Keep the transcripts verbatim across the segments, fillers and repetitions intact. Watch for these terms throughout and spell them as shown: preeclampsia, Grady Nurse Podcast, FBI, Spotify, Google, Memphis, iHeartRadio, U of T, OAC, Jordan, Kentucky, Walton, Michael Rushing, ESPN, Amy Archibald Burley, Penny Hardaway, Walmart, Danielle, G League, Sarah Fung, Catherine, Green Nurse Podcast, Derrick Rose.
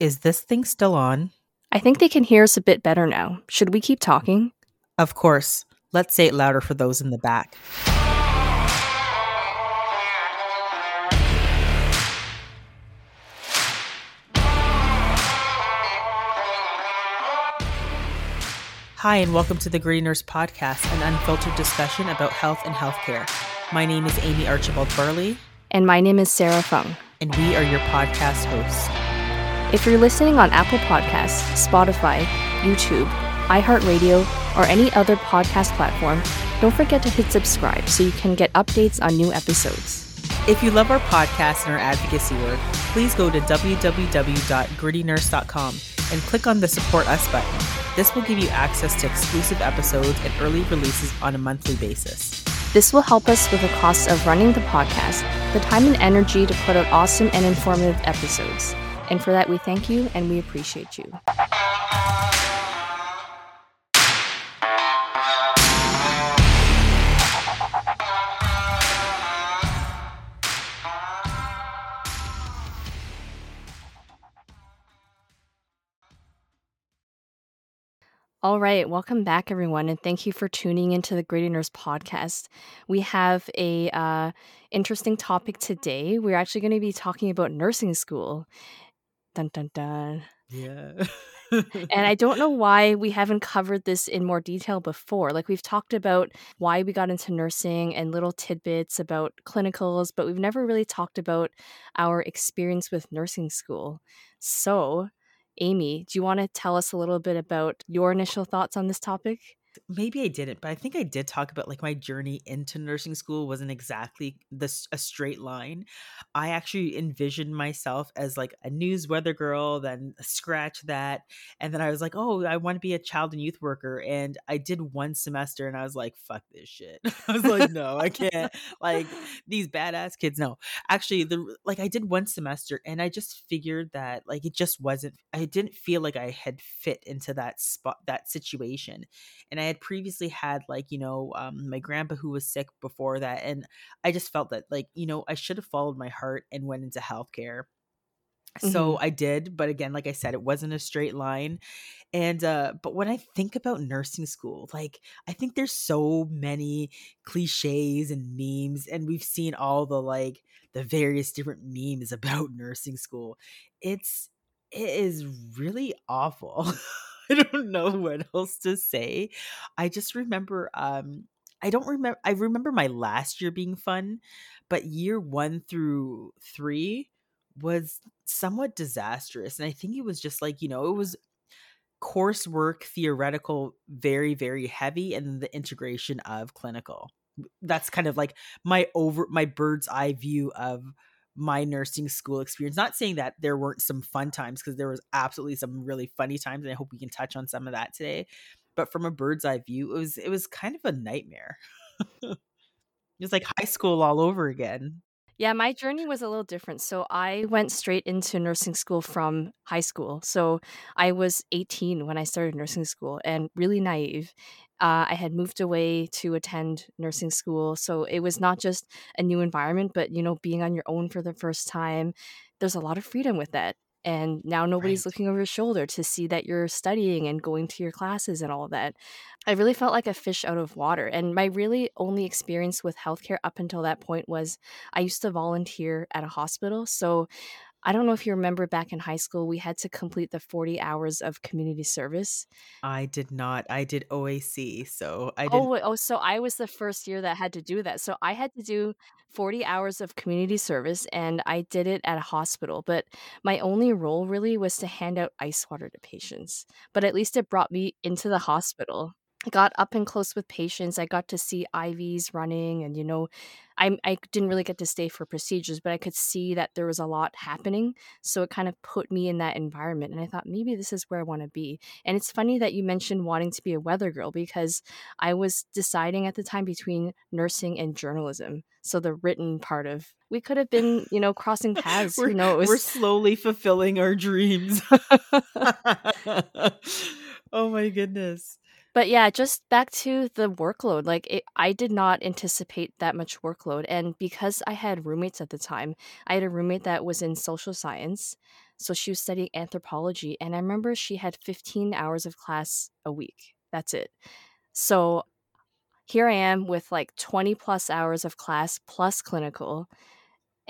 Is this thing still on? I think they can hear us a bit better now. Should we keep talking? Of course. Let's say it louder for those in the back. Hi, and welcome to the Green Nurse Podcast, an unfiltered discussion about health and healthcare. My name is Amy Archibald Burley. And my name is Sarah Fung. And we are your podcast hosts. If you're listening on Apple Podcasts, Spotify, YouTube, iHeartRadio, or any other podcast platform, don't forget to hit subscribe so you can get updates on new episodes. If you love our podcast and our advocacy work, please go to w w w dot gritty nurse dot com and click on the Support Us button. This will give you access to exclusive episodes and early releases on a monthly basis. This will help us with the costs of running the podcast, the time and energy to put out awesome and informative episodes. And for that, we thank you and we appreciate you. All right, welcome back, everyone, and thank you for tuning into the Grady Nurse Podcast. We have a uh, interesting topic today. We're actually going to be talking about nursing school. Dun, dun, dun. Yeah. And I don't know why we haven't covered this in more detail before. Like, we've talked about why we got into nursing and little tidbits about clinicals, but we've never really talked about our experience with nursing school. So, Amy, do you want to tell us a little bit about your initial thoughts on this topic? Maybe I didn't, but I think I did talk about like my journey into nursing school wasn't exactly this a straight line. I actually envisioned myself as like a news weather girl, then scratch that. And then I was like, oh, I want to be a child and youth worker. And I did one semester and I was like, fuck this shit. I was like, no, I can't. Like these badass kids. No, actually, the like I did one semester and I just figured that like it just wasn't, I didn't feel like I had fit into that spot, that situation. And I had previously had like, you know, um, my grandpa who was sick before that. And I just felt that like, you know, I should have followed my heart and went into healthcare. Mm-hmm. So I did. But again, like I said, it wasn't a straight line. And, uh, but when I think about nursing school, like I think there's so many cliches and memes, and we've seen all the, like the various different memes about nursing school. It's, it is really awful. I don't know what else to say. I just remember, um, I don't remember, I remember my last year being fun, but year one through three was somewhat disastrous. And I think it was just like, you know, it was coursework, theoretical, very, very heavy, and the integration of clinical. That's kind of like my over, my bird's eye view of my nursing school experience. Not saying that there weren't some fun times, because there was absolutely some really funny times, and I hope we can touch on some of that today. But from a bird's eye view, it was it was kind of a nightmare. It was like high school all over again. Yeah, my journey was a little different. So I went straight into nursing school from high school. So I was eighteen when I started nursing school, and really naive. Uh, I had moved away to attend nursing school. So it was not just a new environment, but, you know, being on your own for the first time, there's a lot of freedom with that. And now nobody's right. looking over your shoulder to see that you're studying and going to your classes and all of that. I really felt like a fish out of water. And my really only experience with healthcare up until that point was I used to volunteer at a hospital. So I don't know if you remember back in high school, we had to complete the forty hours of community service. I did not. I did O A C. So I did. Oh, oh, so I was the first year that had to do that. So I had to do forty hours of community service, and I did it at a hospital. But my only role really was to hand out ice water to patients. But at least it brought me into the hospital. I got up and close with patients. I got to see I Vs running, and, you know, I, I didn't really get to stay for procedures, but I could see that there was a lot happening. So it kind of put me in that environment. And I thought, maybe this is where I want to be. And it's funny that you mentioned wanting to be a weather girl, because I was deciding at the time between nursing and journalism. So the written part of, we could have been, you know, crossing paths. Who knows? We're slowly fulfilling our dreams. Oh, my goodness. But yeah, just back to the workload, like it, I did not anticipate that much workload. And because I had roommates at the time, I had a roommate that was in social science. So she was studying anthropology, and I remember she had fifteen hours of class a week. That's it. So here I am with like twenty plus hours of class plus clinical.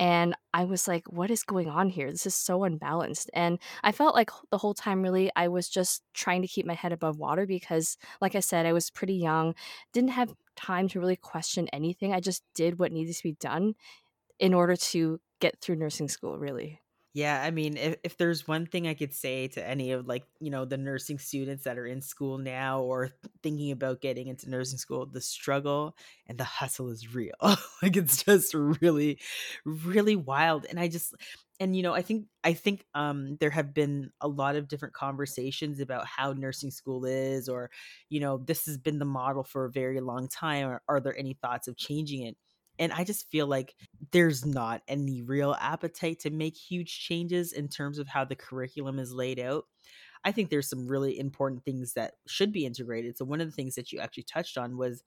And I was like, what is going on here? This is so unbalanced. And I felt like the whole time, really, I was just trying to keep my head above water because, like I said, I was pretty young, didn't have time to really question anything. I just did what needed to be done in order to get through nursing school, really. Yeah, I mean, if, if there's one thing I could say to any of, like, you know, the nursing students that are in school now or thinking about getting into nursing school, the struggle and the hustle is real. Like, it's just really, really wild. And I just, and, you know, I think, I think um, there have been a lot of different conversations about how nursing school is, or, you know, this has been the model for a very long time. Or are there any thoughts of changing it? And I just feel like there's not any real appetite to make huge changes in terms of how the curriculum is laid out. I think there's some really important things that should be integrated. So one of the things that you actually touched on was,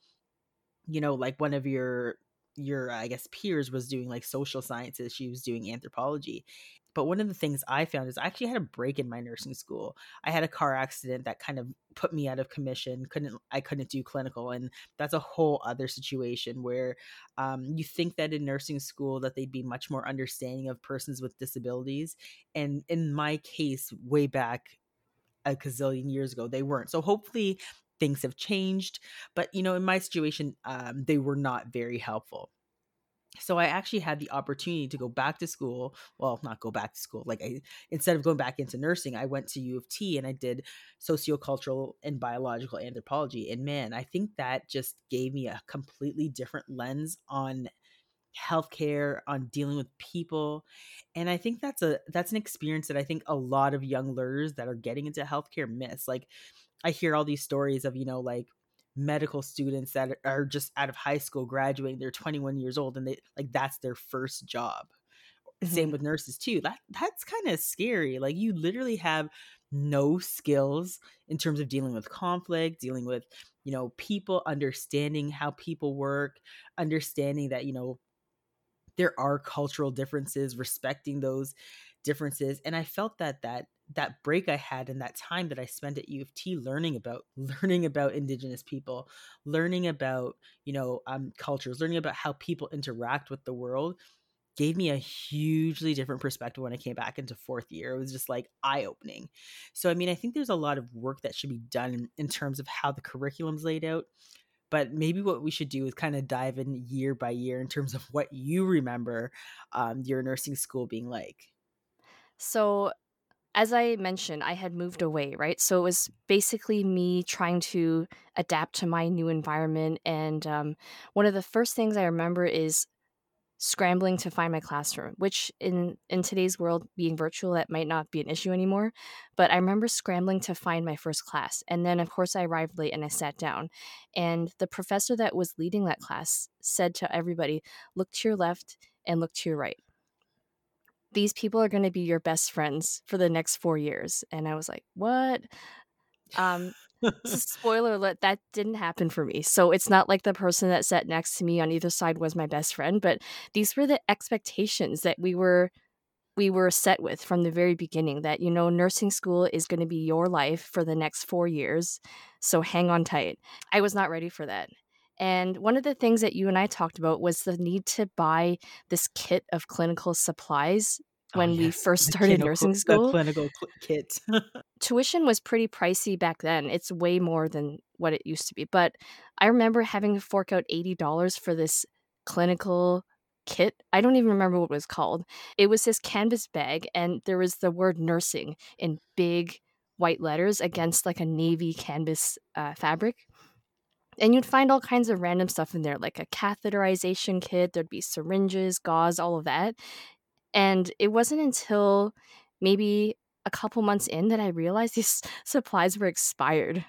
you know, like one of your, your, I guess, peers was doing like social sciences. She was doing anthropology. But one of the things I found is I actually had a break in my nursing school. I had a car accident that kind of put me out of commission. Couldn't I couldn't do clinical. And that's a whole other situation where um, you think that in nursing school that they'd be much more understanding of persons with disabilities. And in my case, way back a gazillion years ago, they weren't. So hopefully things have changed. But, you know, in my situation, um, they were not very helpful. So I actually had the opportunity to go back to school. Well, not go back to school. Like I, instead of going back into nursing, I went to U of T and I did sociocultural and biological anthropology. And man, I think that just gave me a completely different lens on healthcare, on dealing with people. And I think that's a, that's an experience that I think a lot of young learners that are getting into healthcare miss. Like I hear all these stories of, you know, like medical students that are just out of high school graduating, they're twenty-one years old and they like that's their first job. Mm-hmm. Same with nurses too. That that's kind of scary. Like you literally have no skills in terms of dealing with conflict, dealing with, you know, people, understanding how people work, understanding that, you know, there are cultural differences, respecting those differences. And I felt that that that break I had in that time that I spent at U of T learning about, learning about Indigenous people, learning about, you know, um, cultures, learning about how people interact with the world gave me a hugely different perspective when I came back into fourth year. It was just like eye-opening. So, I mean, I think there's a lot of work that should be done in terms of how the curriculum's laid out, but maybe what we should do is kind of dive in year by year in terms of what you remember um, your nursing school being like. So, as I mentioned, I had moved away, right? So it was basically me trying to adapt to my new environment. And um, one of the first things I remember is scrambling to find my classroom, which in, in today's world, being virtual, that might not be an issue anymore. But I remember scrambling to find my first class. And then, of course, I arrived late and I sat down. And the professor that was leading that class said to everybody, look to your left and look to your right. These people are going to be your best friends for the next four years. And I was like, what? Um, spoiler alert, that didn't happen for me. So it's not like the person that sat next to me on either side was my best friend, but these were the expectations that we were we were set with from the very beginning that, you know, nursing school is going to be your life for the next four years. So hang on tight. I was not ready for that. And one of the things that you and I talked about was the need to buy this kit of clinical supplies when oh, yes. we first started clinical, nursing school. The clinical kit. Tuition was pretty pricey back then. It's way more than what it used to be. But I remember having to fork out eighty dollars for this clinical kit. I don't even remember what it was called. It was this canvas bag, and there was the word nursing in big white letters against like a navy canvas uh, fabric. And you'd find all kinds of random stuff in there, like a catheterization kit, there'd be syringes, gauze, all of that. And it wasn't until maybe a couple months in that I realized these supplies were expired.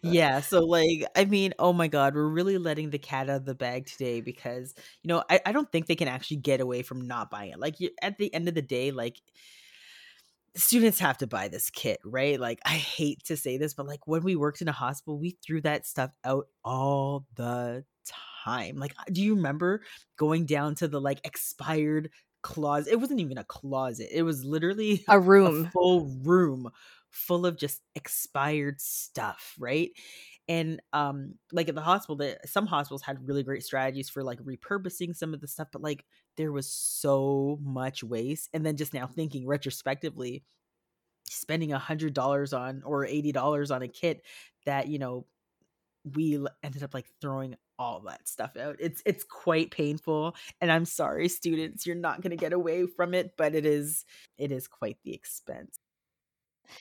Yeah. So like, I mean, oh my God, we're really letting the cat out of the bag today because, you know, I, I don't think they can actually get away from not buying it. Like you, at the end of the day, like, students have to buy this kit, right? Like, I hate to say this, but like when we worked in a hospital, we threw that stuff out all the time. Like, do you remember going down to the like expired closet. It wasn't even a closet. It was literally a room, a full room full of just expired stuff, right? And um, like at the hospital, the, some hospitals had really great strategies for like repurposing some of the stuff, but like there was so much waste. And then just now thinking retrospectively, spending a hundred dollars on or eighty dollars on a kit that, you know, we ended up like throwing all that stuff out. It's it's quite painful, and I'm sorry, students, you're not going to get away from it, but it is it is quite the expense.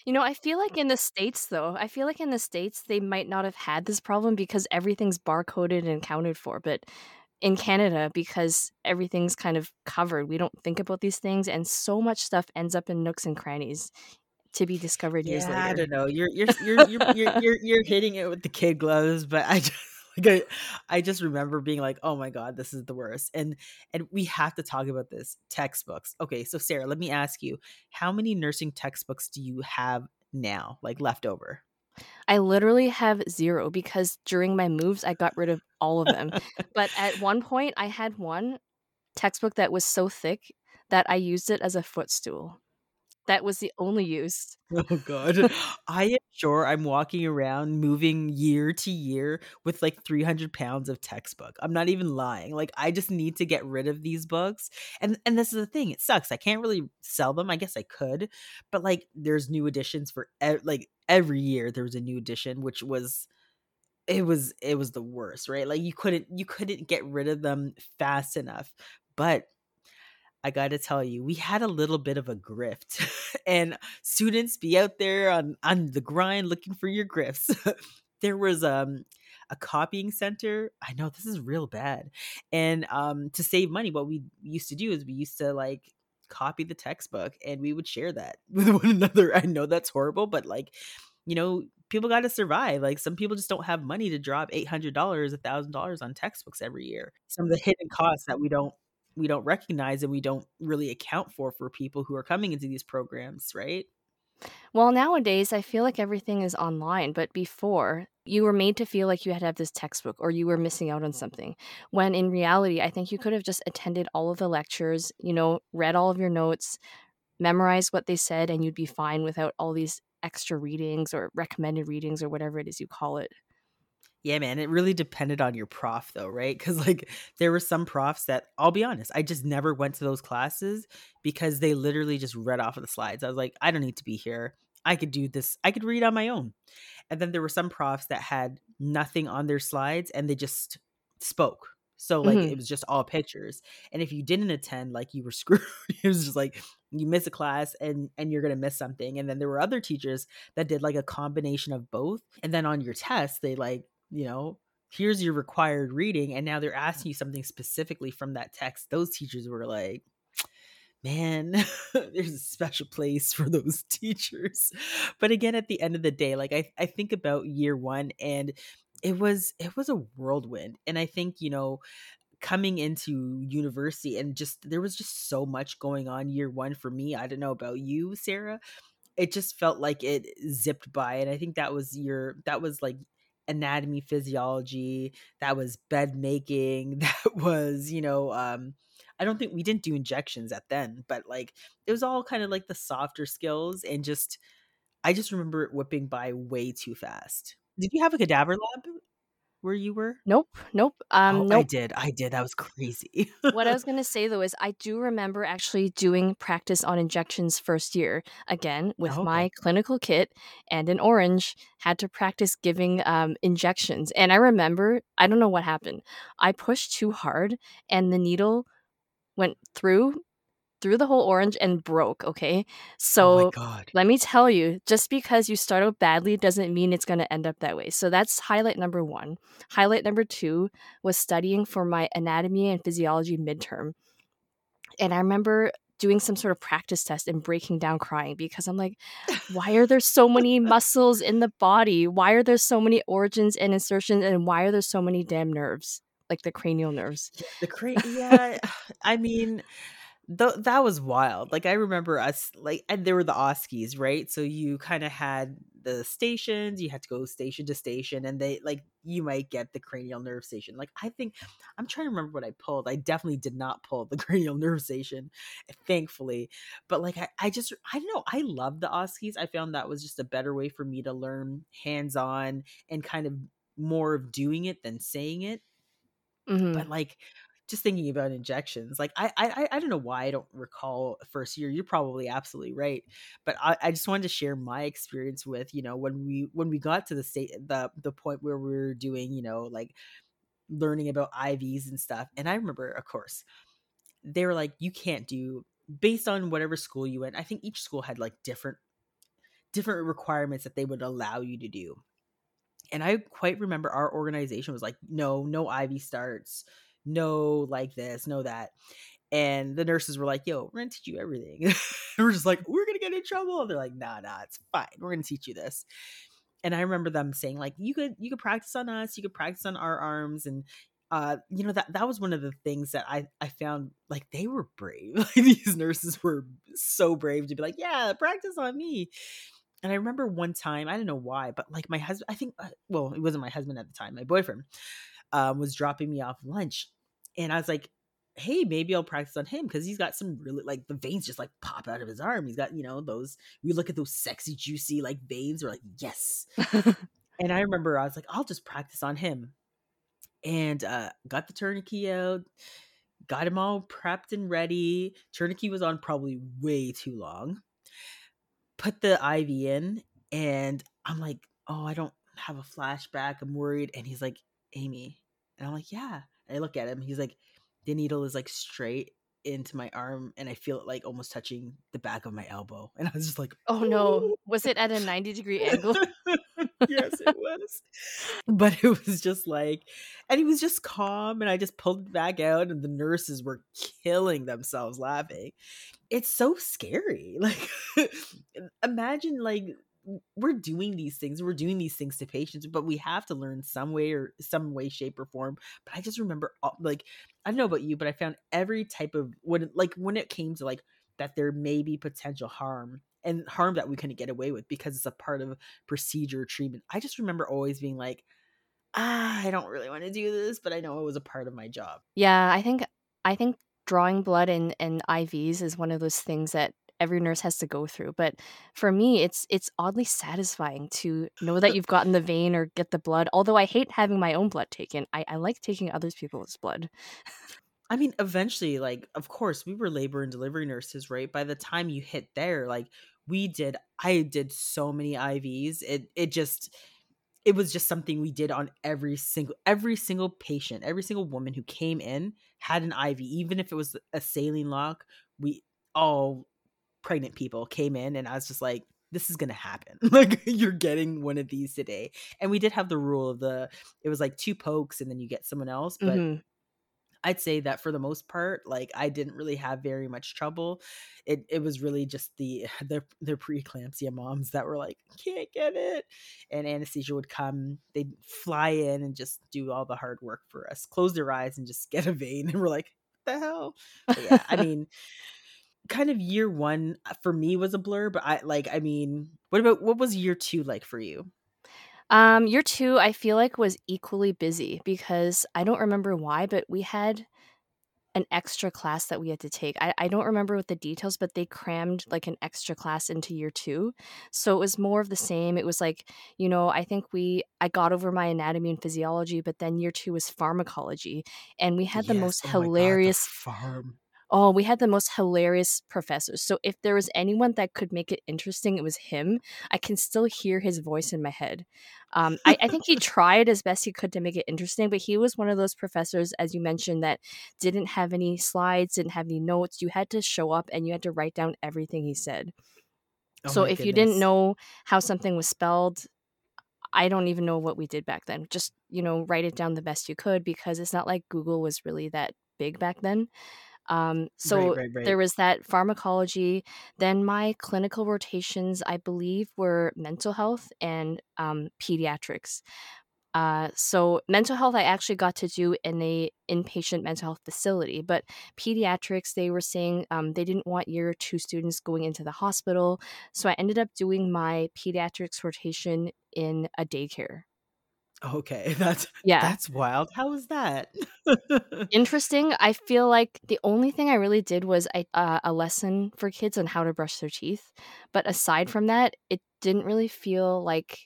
You know, I feel like in the States, though, I feel like in the States, they might not have had this problem because everything's barcoded and accounted for. But in Canada, because everything's kind of covered, we don't think about these things. And so much stuff ends up in nooks and crannies to be discovered years yeah, later. I don't know. You're you're you're, you're you're you're you're hitting it with the kid gloves. But I just, like, I, I just remember being like, oh, my God, this is the worst. And and we have to talk about this. Textbooks. OK, so, Sarah, let me ask you, how many nursing textbooks do you have now, like left over? I literally have zero because during my moves, I got rid of all of them. But at one point I had one textbook that was so thick that I used it as a footstool. That was the only use. Oh, God. I am sure I'm walking around moving year to year with like three hundred pounds of textbook. I'm not even lying. Like, I just need to get rid of these books. And and this is the thing. It sucks. I can't really sell them. I guess I could. But like, there's new editions for ev- like every year there was a new edition, which was... It was it was the worst, right? Like you couldn't you couldn't get rid of them fast enough. But I got to tell you, we had a little bit of a grift, and students, be out there on, on the grind looking for your grifts. There was um, a copying center. I know this is real bad. And um, to save money, what we used to do is we used to like copy the textbook and we would share that with one another. I know that's horrible, but like, you know, people got to survive. Like some people just don't have money to drop eight hundred dollars, one thousand dollars on textbooks every year. Some of the hidden costs that we don't we don't recognize and we don't really account for for people who are coming into these programs, right? Well, nowadays, I feel like everything is online. But before, you were made to feel like you had to have this textbook or you were missing out on something. When in reality, I think you could have just attended all of the lectures, you know, read all of your notes, memorized what they said, and you'd be fine without all these extra readings or recommended readings or whatever it is you call it. Yeah, man, it really depended on your prof though, right? Because like there were some profs that, I'll be honest, I just never went to those classes because they literally just read off of the slides. I was like, I don't need to be here. I could do this. I could read on my own. And then there were some profs that had nothing on their slides and they just spoke. So like mm-hmm. It was just all pictures. And if you didn't attend, like you were screwed. It was just like you miss a class and and you're going to miss something. And then there were other teachers that did like a combination of both. And then on your test, they like, you know, here's your required reading. And now they're asking you something specifically from that text. Those teachers were like, man, there's a special place for those teachers. But again, at the end of the day, like I, I think about year one and it was, it was a whirlwind. And I think, you know, coming into university and just, there was just so much going on year one for me. I don't know about you, Sarah. It just felt like it zipped by. And I think that was your, that was like, anatomy, physiology, that was bed making, that was, you know, um, I don't think we didn't do injections at then, but like it was all kind of like the softer skills. And just, I just remember it whipping by way too fast. Did you have a cadaver lab where you were? Nope. Nope. Um, oh, nope. I did. I did. That was crazy. What I was going to say though, is I do remember actually doing practice on injections first year again with oh, okay. my clinical kit and an orange, had to practice giving um, injections. And I remember, I don't know what happened. I pushed too hard and the needle went through, through the whole orange and broke. Okay. So oh my God. Let me tell you, just because you start out badly doesn't mean it's going to end up that way. So that's highlight number one. Highlight number two was studying for my anatomy and physiology midterm. And I remember doing some sort of practice test and breaking down crying because I'm like, why are there so many muscles in the body? Why are there so many origins and insertions? And why are there so many damn nerves? Like the cranial nerves. The cranial. Yeah. I mean... th- that was wild. Like I remember us, like, and there were the Oskies, right? So you kind of had the stations, you had to go station to station, and they, like, you might get the cranial nerve station. Like, I think, I'm trying to remember what I pulled. I definitely did not pull the cranial nerve station, thankfully. But like, I, I just, I don't know, I love the Oskies. I found that was just a better way for me to learn hands-on and kind of more of doing it than saying it. Mm-hmm. But like, just thinking about injections, like I, I, I don't know why I don't recall first year. You're probably absolutely right, but I, I just wanted to share my experience with, you know, when we when we got to the state, the the point where we were doing, you know, like learning about I Vs and stuff. And I remember, of course, they were like, you can't do, based on whatever school you went. I think each school had like different different requirements that they would allow you to do. And I quite remember our organization was like, no, no I V starts. No, like this, no that. And the nurses were like, yo, we're gonna teach you everything. We're just like, we're gonna get in trouble. They're like, nah, nah, it's fine. We're gonna teach you this. And I remember them saying, like, you could you could practice on us, you could practice on our arms. And uh, you know, that that was one of the things that I I found, like, they were brave. Like, these nurses were so brave to be like, yeah, practice on me. And I remember one time, I don't know why, but like my husband, I think, well, it wasn't my husband at the time, my boyfriend um, was dropping me off lunch. And I was like, hey, maybe I'll practice on him because he's got some really, like, the veins just like pop out of his arm. He's got, you know, those, we look at those sexy, juicy, like, veins. We're like, yes. And I remember I was like, I'll just practice on him. And uh, got the tourniquet out, got him all prepped and ready. Tourniquet was on probably way too long. Put the I V in, and I'm like, oh, I don't have a flashback. I'm worried. And he's like, Amy. And I'm like, yeah. I look at him. He's like, the needle is like straight into my arm, and I feel it like almost touching the back of my elbow. And I was just like, oh, oh no. Was it at a ninety degree angle? Yes, it was. But it was just like, and he was just calm, and I just pulled it back out, and the nurses were killing themselves laughing. It's so scary. Like, imagine, like, we're doing these things, we're doing these things to patients, but we have to learn some way or some way, shape or form. But I just remember all, like, I don't know about you, but I found every type of, when, like, when it came to like that there may be potential harm and harm that we couldn't get away with because it's a part of procedure treatment. I just remember always being like, ah, I don't really want to do this, but I know it was a part of my job. Yeah. I think, I think drawing blood and, and I Vs is one of those things that every nurse has to go through. But for me, it's it's oddly satisfying to know that you've gotten the vein or get the blood. Although I hate having my own blood taken. I, I like taking other people's blood. I mean, eventually, like, of course, we were labor and delivery nurses, right? By the time you hit there, like, we did, I did so many I Vs. It it just, it was just something we did on every single, every single patient, every single woman who came in had an I V. Even if it was a saline lock, we all, pregnant people came in, and I was just like, this is gonna happen. Like, you're getting one of these today. And we did have the rule of the, it was like two pokes and then you get someone else. But mm-hmm. I'd say that for the most part, like, I didn't really have very much trouble. It it was really just the the, the preeclampsia moms that were like, can't get it. And anesthesia would come, they'd fly in and just do all the hard work for us, close their eyes and just get a vein. And we're like, what the hell? But yeah, I mean, kind of year one for me was a blur, but I like, I mean, what about, what was year two like for you? Um, year two, I feel like was equally busy because I don't remember why, but we had an extra class that we had to take. I, I don't remember what the details, but they crammed like an extra class into year two. So it was more of the same. It was like, you know, I think we, I got over my anatomy and physiology, but then year two was pharmacology, and we had the yes, most oh hilarious God, the farm. Oh, we had the most hilarious professors. So if there was anyone that could make it interesting, it was him. I can still hear his voice in my head. Um, I, I think he tried as best he could to make it interesting, but he was one of those professors, as you mentioned, that didn't have any slides, didn't have any notes. You had to show up and you had to write down everything he said. Oh so if goodness. You didn't know how something was spelled, I don't even know what we did back then. Just, you know, write it down the best you could, because it's not like Google was really that big back then. Um, so right, right, right. There was that pharmacology. Then my clinical rotations, I believe, were mental health and um, pediatrics. Uh, so mental health I actually got to do in a inpatient mental health facility, but pediatrics, they were saying um, they didn't want year two students going into the hospital. So I ended up doing my pediatrics rotation in a daycare. Okay. That's, yeah. That's wild. How was that? Interesting. I feel like the only thing I really did was I, uh, a lesson for kids on how to brush their teeth. But aside from that, it didn't really feel like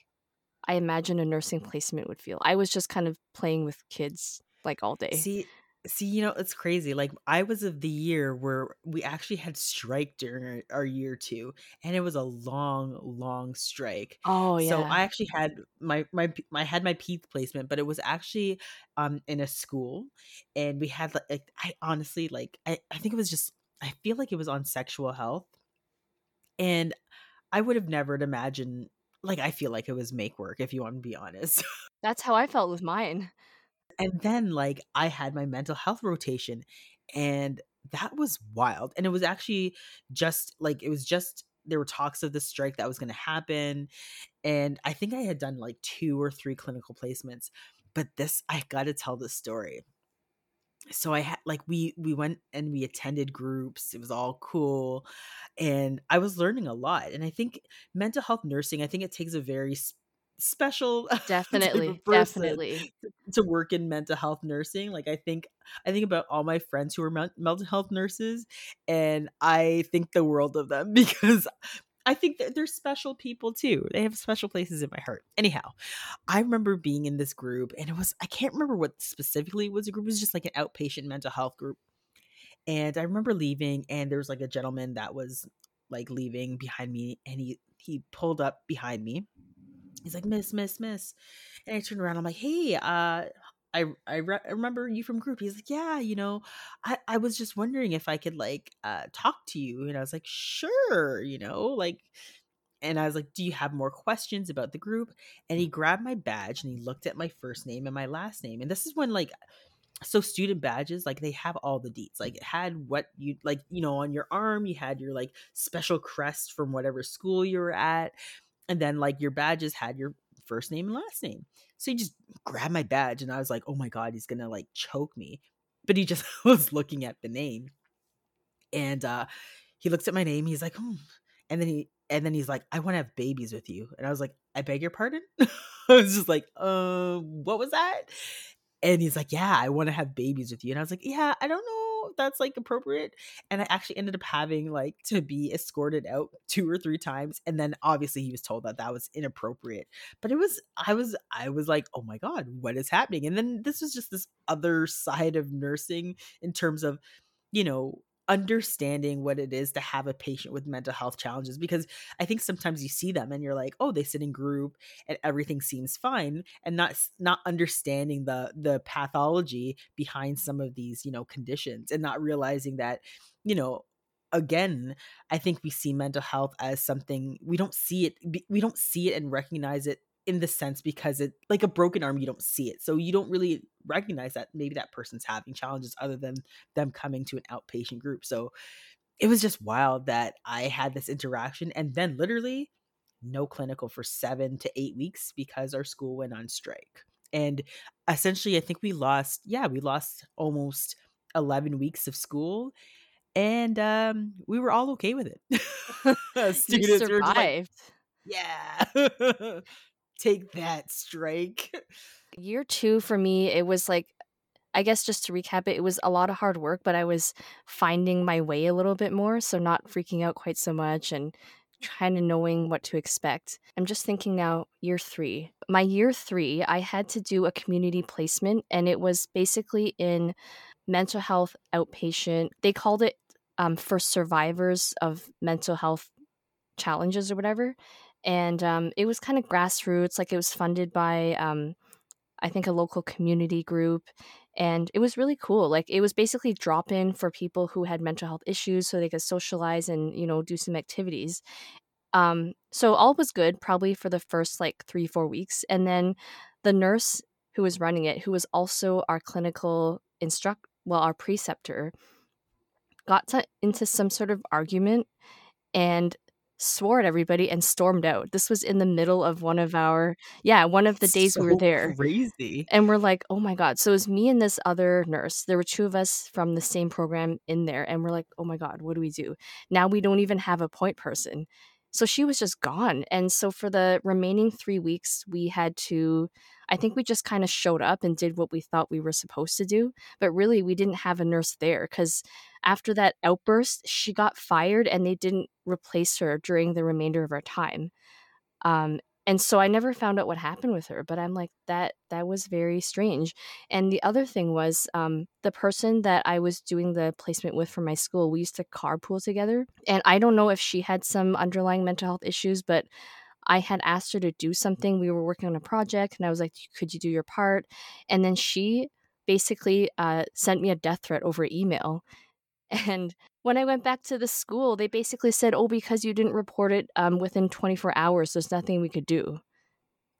I imagine a nursing placement would feel. I was just kind of playing with kids like all day. See, see, you know, it's crazy. Like I was of the year where we actually had strike during our, our year two, and it was a long, long strike. Oh yeah. So I actually had my my I had my P placement, but it was actually um in a school, and we had like I honestly like I, I think it was just I feel like it was on sexual health, and I would have never imagined. Like, I feel like it was make work, if you want to be honest. That's how I felt with mine. And then, like, I had my mental health rotation, and that was wild. And it was actually just, like, it was just, there were talks of the strike that was going to happen. And I think I had done, like, two or three clinical placements. But this, I got to tell this story. So I had, like, we we went and we attended groups. It was all cool. And I was learning a lot. And I think mental health nursing, I think it takes a very sp- special definitely definitely to work in mental health nursing. Like I think I think about all my friends who are me- mental health nurses, and I think the world of them, because I think that they're special people too. They have special places in my heart. Anyhow, I remember being in this group, and it was, I can't remember what specifically was a group. It was just like an outpatient mental health group. And I remember leaving, and there was like a gentleman that was like leaving behind me, and he, he pulled up behind me. He's like, miss, miss, miss. And I turned around. I'm like, hey, uh, I I, re- I remember you from group. He's like, yeah, you know, I, I was just wondering if I could like uh, talk to you. And I was like, sure, you know, like, and I was like, do you have more questions about the group? And he grabbed my badge and he looked at my first name and my last name. And this is when like, so student badges, like they have all the deets, like it had what you like, you know, on your arm, you had your like special crest from whatever school you were at. And then like your badges had your first name and last name. So he just grabbed my badge, and I was like, oh my God, he's going to like choke me. But he just was looking at the name, and uh, he looks at my name. He's like, hmm. and then he, and then he's like, I want to have babies with you. And I was like, I beg your pardon. I was just like, uh, what was that? And he's like, yeah, I want to have babies with you. And I was like, yeah, I don't know if that's like appropriate. And I actually ended up having like to be escorted out two or three times. And then obviously he was told that that was inappropriate, but it was, I was, I was like, oh my God, what is happening? And then this was just this other side of nursing in terms of, you know, understanding what it is to have a patient with mental health challenges, because I think sometimes you see them and you're like, oh, they sit in group and everything seems fine, and not not understanding the the pathology behind some of these, you know, conditions, and not realizing that, you know, again, I think we see mental health as something we don't see it we don't see it and recognize it in the sense, because it like a broken arm, you don't see it. So you don't really recognize that maybe that person's having challenges other than them coming to an outpatient group. So it was just wild that I had this interaction, and then literally no clinical for seven to eight weeks because our school went on strike. And essentially I think we lost, yeah, we lost almost eleven weeks of school, and um, we were all okay with it. Students survived. Were like, yeah. Take that, strike. Year two for me, it was like, I guess just to recap it, it was a lot of hard work, but I was finding my way a little bit more. So not freaking out quite so much and kind of knowing what to expect. I'm just thinking now, year three. My year three, I had to do a community placement, and it was basically in mental health outpatient. They called it um, for survivors of mental health challenges or whatever. And um, it was kind of grassroots, like it was funded by, um, I think, a local community group. And it was really cool. Like it was basically drop in for people who had mental health issues so they could socialize and, you know, do some activities. Um, so all was good probably for the first like three, four weeks. And then the nurse who was running it, who was also our clinical instruct, well, our preceptor, got to, into some sort of argument, and swore at everybody and stormed out. This was in the middle of one of our, yeah, one of the days so we were there. Crazy. And we're like, oh my God. So it was me and this other nurse. There were two of us from the same program in there. And we're like, oh my God, what do we do? Now we don't even have a point person. So she was just gone. And so for the remaining three weeks, we had to, I think we just kind of showed up and did what we thought we were supposed to do. But really, we didn't have a nurse there because after that outburst, she got fired and they didn't replace her during the remainder of our time. Um, and so I never found out what happened with her. But I'm like, that that was very strange. And the other thing was um, the person that I was doing the placement with for my school, we used to carpool together. And I don't know if she had some underlying mental health issues, but I had asked her to do something. We were working on a project and I was like, could you do your part? And then she basically uh, sent me a death threat over email. And when I went back to the school, they basically said, oh, because you didn't report it um, within twenty-four hours, there's nothing we could do.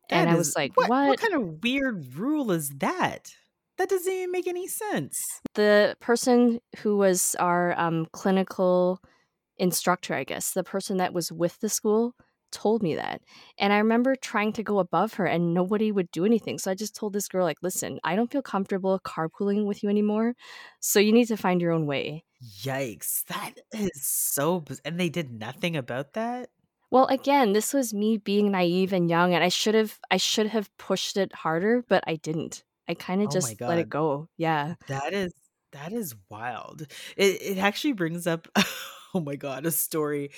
That and is, I was like, what, what? What kind of weird rule is that? That doesn't even make any sense. The person who was our um, clinical instructor, I guess, the person that was with the school, told me that. And I remember trying to go above her and nobody would do anything. So I just told this girl, like, listen, I don't feel comfortable carpooling with you anymore. So you need to find your own way. Yikes. That is so bizarre. And they did nothing about that? Well, again, this was me being naive and young, and I should have I should have pushed it harder, but I didn't. I kind of oh just let it go. Yeah. That is that is wild. It it actually brings up oh my God, a story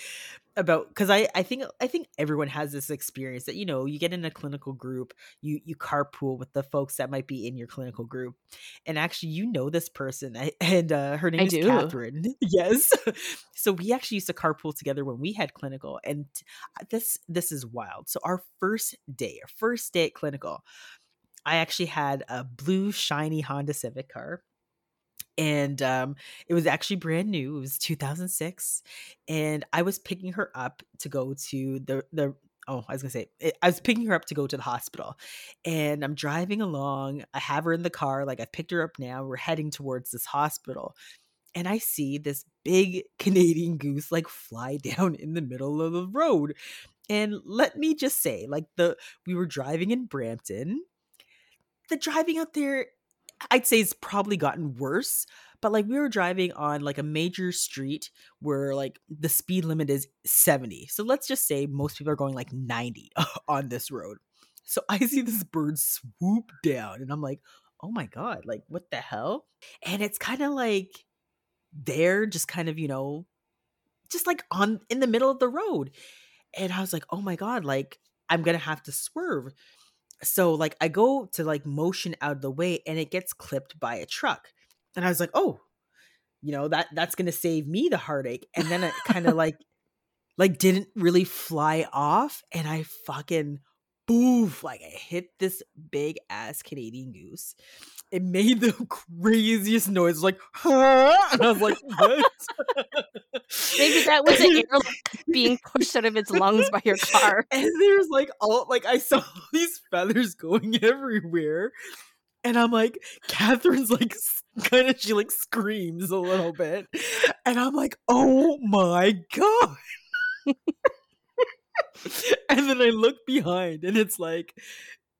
about, because I, I think I think everyone has this experience that, you know, you get in a clinical group, you you carpool with the folks that might be in your clinical group. And actually, you know this person, I, and uh, her name I is do. Catherine. Yes. So we actually used to carpool together when we had clinical. And this this is wild. So our first day, our first day at clinical, I actually had a blue, shiny Honda Civic car. And um, it was actually brand new. It was two thousand six. And I was picking her up to go to the, the oh, I was going to say, I was picking her up to go to the hospital. And I'm driving along. I have her in the car. Like, I picked her up now. We're heading towards this hospital. And I see this big Canadian goose, like, fly down in the middle of the road. And let me just say, like, the we were driving in Brampton. The driving out there, I'd say it's probably gotten worse, but like we were driving on like a major street where like the speed limit is seventy. So let's just say most people are going like ninety on this road. So I see this bird swoop down and I'm like, oh my God, like what the hell? And it's kind of like there just kind of, you know, just like on in the middle of the road. And I was like, oh my God, like I'm going to have to swerve. So like I go to like motion out of the way and it gets clipped by a truck. And I was like, oh, you know, that that's going to save me the heartache. And then it kind of like, like didn't really fly off. And I fucking boof, like I hit this big ass Canadian goose. It made the craziest noise, like, huh? And I was like, what? Maybe that was an air being pushed out of its lungs by your car. And there's like all, like I saw these feathers going everywhere. And I'm like, Catherine's like, kind of, she like screams a little bit. And I'm like, oh my God. And then I look behind and it's like,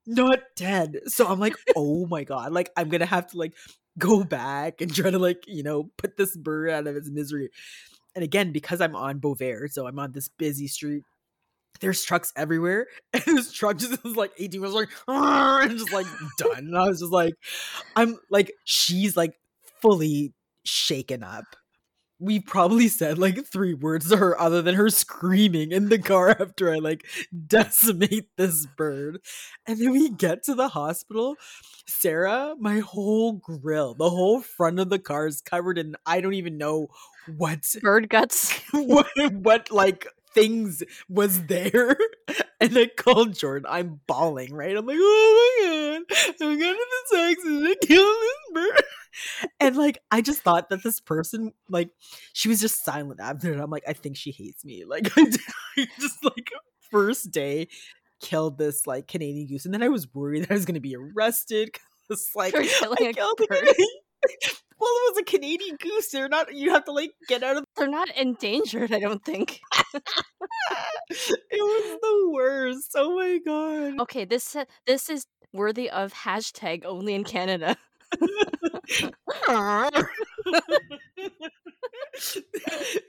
not dead. So I'm like, oh my God, like I'm going to have to like go back and try to like, you know, put this bird out of its misery. And again, because I'm on Beauvais, so I'm on this busy street, there's trucks everywhere. And this truck just was like eighteen was like, and just like done. And I was just like, I'm like, she's like fully shaken up. We probably said like three words to her other than her screaming in the car after I like decimate this bird. And then we get to the hospital. Sarah, my whole grill, the whole front of the car is covered in, I don't even know what bird guts, what, what like things was there. And I called Jordan. I'm bawling, right? I'm like, oh my God, I'm going to this accident. I killed this bird. And like I just thought that this person, like she was just silent after, and I'm like, I think she hates me. Like I just like first day killed this like Canadian goose, and then I was worried that I was going to be arrested because like for killing I a killed bird. Well, it was a Canadian goose. They're not, you have to like get out of. They're not endangered, I don't think. It was the worst. Oh my God. Okay, this this is worthy of hashtag only in Canada.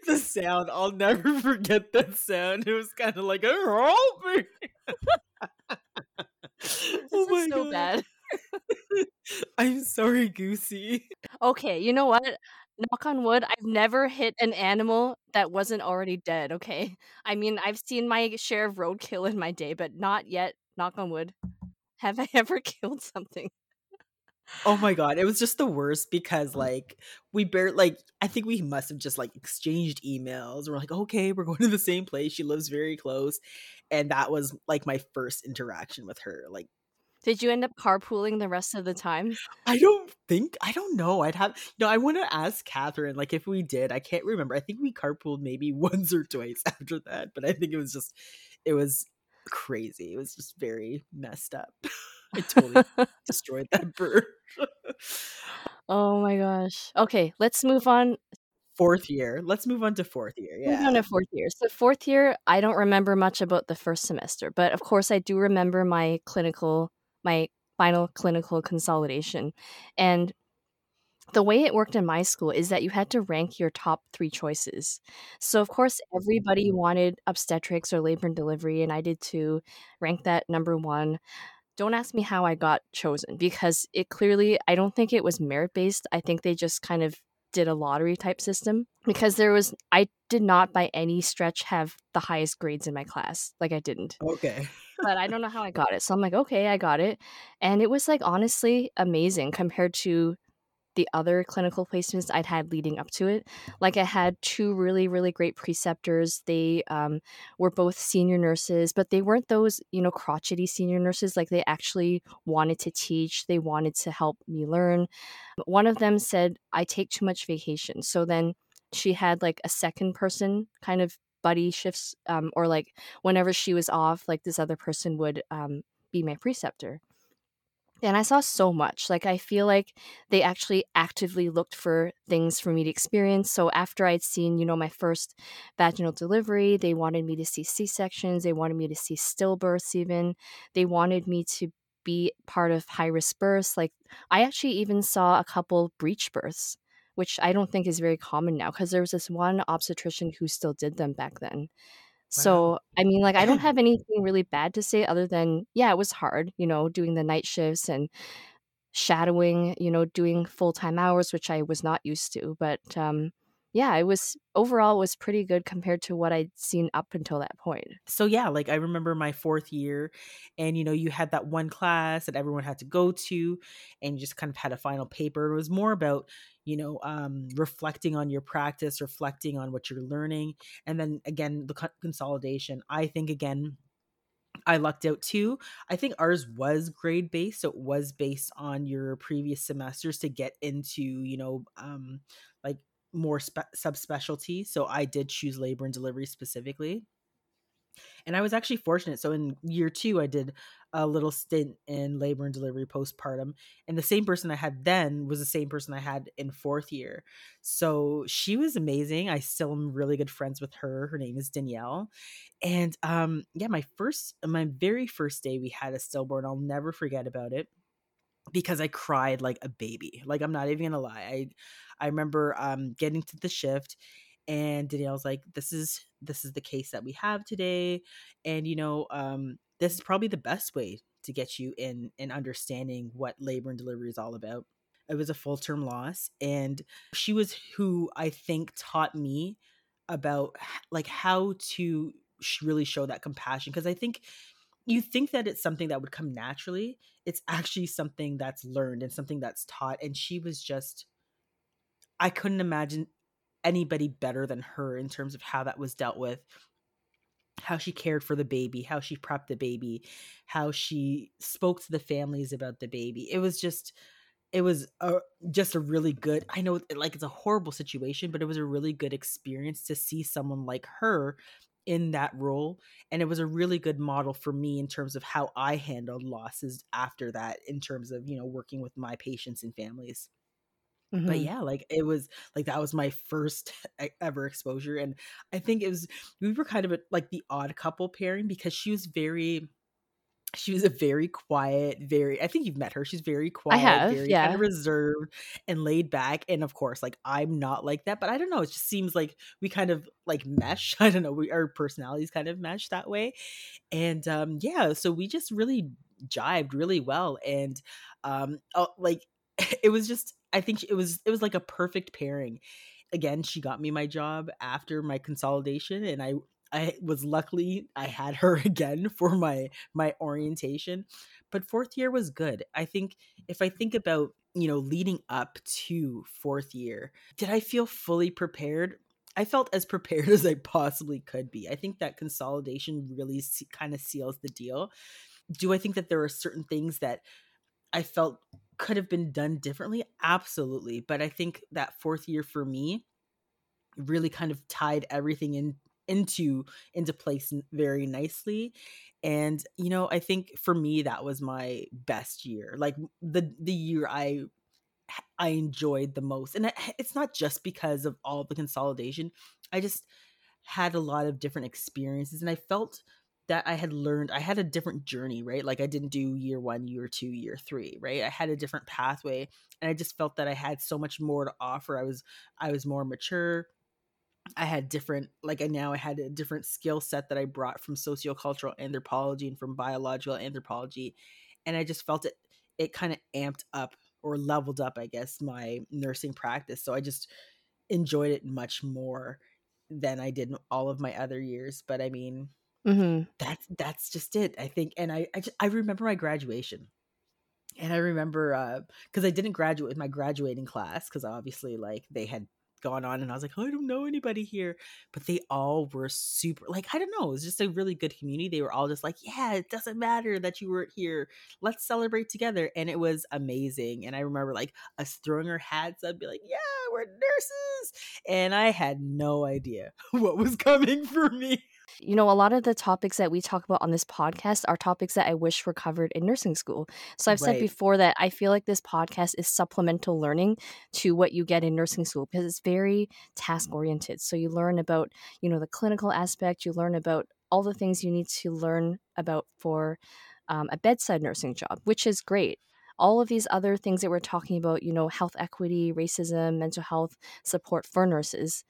The sound, I'll never forget that sound. It was kind of like a rope. Oh my so God. Bad. I'm sorry, Goosey. Okay, you know what? Knock on wood, I've never hit an animal that wasn't already dead, okay? I mean, I've seen my share of roadkill in my day, but not yet, knock on wood, have I ever killed something. Oh my God, it was just the worst because like we barely like I think we must have just like exchanged emails. We're like, okay, we're going to the same place. She lives very close. And that was like my first interaction with her. Like, did you end up carpooling the rest of the time? I don't think I don't know. I'd have no, I want to ask Catherine, like if we did. I can't remember. I think we carpooled maybe once or twice after that, but I think it was just it was crazy. It was just very messed up. I totally destroyed that bird. Oh my gosh. Okay, let's move on. Fourth year. Let's move on to fourth year. Yeah. Move on to fourth year. So fourth year, I don't remember much about the first semester, but of course I do remember my clinical, my final clinical consolidation. And the way it worked in my school is that you had to rank your top three choices. So, of course, everybody wanted obstetrics or labor and delivery, and I did too. Rank that number one. Don't ask me how I got chosen because it clearly, I don't think it was merit-based. I think they just kind of did a lottery type system because there was, I did not by any stretch have the highest grades in my class. Like I didn't. Okay. But I don't know how I got it. So I'm like, okay, I got it. And it was like, honestly, amazing compared to the other clinical placements I'd had leading up to it. Like I had two really, really great preceptors. They um, were both senior nurses, but they weren't those, you know, crotchety senior nurses. Like they actually wanted to teach. They wanted to help me learn. One of them said, I take too much vacation. So then she had like a second person kind of buddy shifts um, or like whenever she was off, like this other person would um, be my preceptor. And I saw so much. Like, I feel like they actually actively looked for things for me to experience. So after I'd seen, you know, my first vaginal delivery, they wanted me to see C-sections. They wanted me to see stillbirths even. They wanted me to be part of high-risk births. Like, I actually even saw a couple breech births, which I don't think is very common now because there was this one obstetrician who still did them back then. So, I mean, like, I don't have anything really bad to say other than, yeah, it was hard, you know, doing the night shifts and shadowing, you know, doing full-time hours, which I was not used to. But, um, yeah, it was overall it was pretty good compared to what I'd seen up until that point. So, yeah, like, I remember my fourth year and, you know, you had that one class that everyone had to go to and you just kind of had a final paper. It was more about, you know, um, reflecting on your practice, reflecting on what you're learning. And then again, the consolidation, I think again, I lucked out too. I think ours was grade based. So it was based on your previous semesters to get into, you know, um, like more spe- subspecialty. So I did choose labor and delivery specifically. And I was actually fortunate. So in year two, I did a little stint in labor and delivery postpartum. And the same person I had then was the same person I had in fourth year. So she was amazing. I still am really good friends with her. Her name is Danielle. And um, yeah, my first, my very first day we had a stillborn. I'll never forget about it because I cried like a baby. Like, I'm not even going to lie. I, I remember um, getting to the shift and Danielle's like, this is, this is the case that we have today. And, you know, um, this is probably the best way to get you in, in understanding what labor and delivery is all about. It was a full term loss. And she was who I think taught me about like how to really show that compassion. Cause I think you think that it's something that would come naturally. It's actually something that's learned and something that's taught. And she was just, I couldn't imagine anybody better than her in terms of how that was dealt with, how she cared for the baby, how she prepped the baby, how she spoke to the families about the baby. It was just, it was a, just a really good, I know like it's a horrible situation, but it was a really good experience to see someone like her in that role. And it was a really good model for me in terms of how I handled losses after that, in terms of, you know, working with my patients and families. Mm-hmm. But yeah, like it was like that was my first ever exposure. And I think it was, we were kind of a, like the odd couple pairing because she was very, she was a very quiet, very, I think you've met her. She's very quiet, I have, very yeah. kind of reserved and laid back. And of course, like I'm not like that, but I don't know. It just seems like we kind of like mesh. I don't know. We, our personalities kind of mesh that way. And um, yeah, so we just really jived really well. And um, like it was just, I think it was it was like a perfect pairing. Again, she got me my job after my consolidation, and I I was luckily I had her again for my my orientation. But fourth year was good. I think if I think about, you know, leading up to fourth year, did I feel fully prepared? I felt as prepared as I possibly could be. I think that consolidation really se- kind of seals the deal. Do I think that there are certain things that I felt could have been done differently? Absolutely. But I think that fourth year for me really kind of tied everything in into into place very nicely. And, you know, I think for me, that was my best year. Like the, the year I, I enjoyed the most. And it's not just because of all the consolidation. I just had a lot of different experiences, and I felt that I had learned, I had a different journey, right? Like I didn't do year one, year two, year three, right? I had a different pathway, and I just felt that I had so much more to offer. I was, I was more mature. I had different, like I now I had a different skill set that I brought from sociocultural anthropology and from biological anthropology. And I just felt it, it kind of amped up or leveled up, I guess, my nursing practice. So I just enjoyed it much more than I did in all of my other years. But I mean, mm-hmm. That's that's just it, I think. And I I, just, I remember my graduation, and I remember because uh, I didn't graduate with my graduating class because obviously like they had gone on, and I was like, oh, I don't know anybody here, but they all were super like I don't know. It was just a really good community. They were all just like, yeah, it doesn't matter that you weren't here. Let's celebrate together, and it was amazing. And I remember like us throwing our hats. I'd be like, yeah, we're nurses, and I had no idea what was coming for me. You know, a lot of the topics that we talk about on this podcast are topics that I wish were covered in nursing school. So I've right. said before that I feel like this podcast is supplemental learning to what you get in nursing school because it's very task-oriented. So you learn about, you know, the clinical aspect. You learn about all the things you need to learn about for um, a bedside nursing job, which is great. All of these other things that we're talking about, you know, health equity, racism, mental health, support for nurses.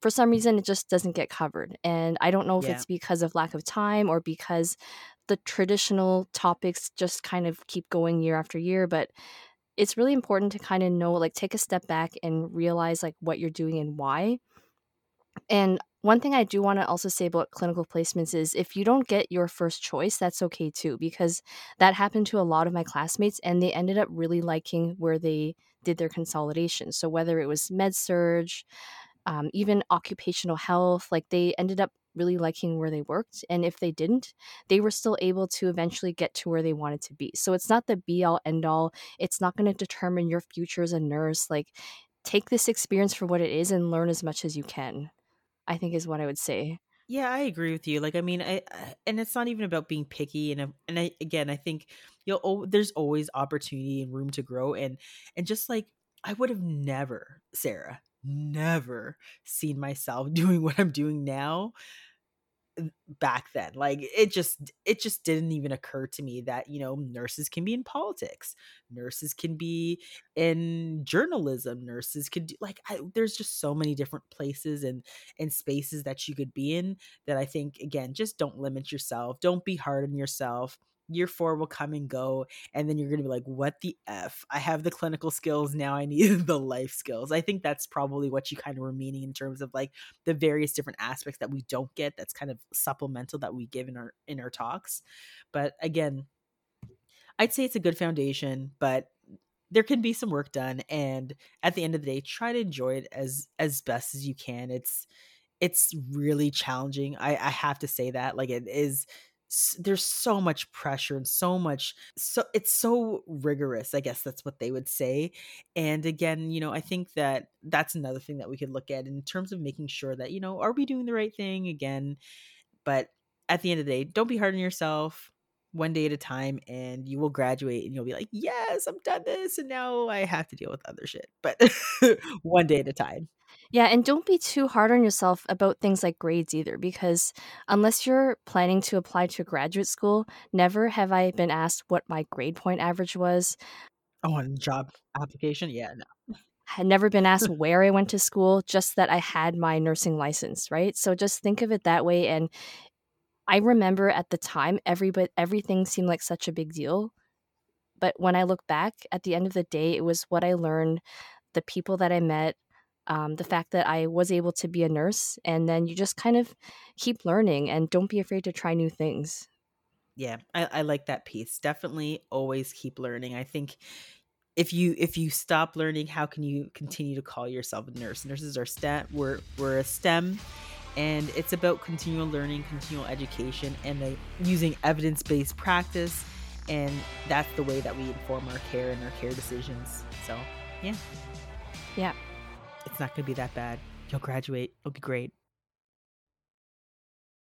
For some reason, it just doesn't get covered. And I don't know if yeah. it's because of lack of time or because the traditional topics just kind of keep going year after year. But it's really important to kind of know, like, take a step back and realize, like, what you're doing and why. And one thing I do want to also say about clinical placements is if you don't get your first choice, that's okay too, because that happened to a lot of my classmates, and they ended up really liking where they did their consolidation. So whether it was med-surg, Um, even occupational health, like they ended up really liking where they worked. And if they didn't, they were still able to eventually get to where they wanted to be. So it's not the be all end all. It's not going to determine your future as a nurse. Like take this experience for what it is and learn as much as you can, I think is what I would say. Yeah, I agree with you. Like, I mean, I, I and it's not even about being picky. And and I, again, I think you'll oh, there's always opportunity and room to grow. And and just like I would have never, Sarah. never seen myself doing what I'm doing now back then. Like it just it just didn't even occur to me that, you know, nurses can be in politics, nurses can be in journalism, nurses could do like I, there's just so many different places and and spaces that you could be in that I think, again, just don't limit yourself. Don't be hard on yourself. Year four will come and go, and then you're going to be like, what the F? I have the clinical skills. Now I need the life skills. I think that's probably what you kind of were meaning in terms of like the various different aspects that we don't get that's kind of supplemental that we give in our, in our talks. But again, I'd say it's a good foundation, but there can be some work done. And at the end of the day, try to enjoy it as, as best as you can. It's, it's really challenging. I, I have to say that. Like it is, there's so much pressure and so much, so it's so rigorous, I guess that's what they would say. And again, you know, I think that that's another thing that we could look at in terms of making sure that, you know, are we doing the right thing again? But at the end of the day, don't be hard on yourself. one day at a time, and you will graduate and you'll be like, yes, I'm done this. And now I have to deal with other shit, but one day at a time. Yeah. And don't be too hard on yourself about things like grades either, because unless you're planning to apply to graduate school, never have I been asked what my grade point average was. Oh, on job application? Yeah, no. Had never been asked where I went to school, just that I had my nursing license, right? So just think of it that way. And I remember at the time, every, but everything seemed like such a big deal. But when I look back, at the end of the day, it was what I learned, the people that I met, um, the fact that I was able to be a nurse. And then you just kind of keep learning and don't be afraid to try new things. Yeah, I, I like that piece. Definitely always keep learning. I think If you if you stop learning, how can you continue to call yourself a nurse? Nurses are STEM. We're we're a STEM, and it's about continual learning, continual education, and the, using evidence-based practice, and that's the way that we inform our care and our care decisions. So, yeah, yeah, it's not going to be that bad. You'll graduate. It'll be great.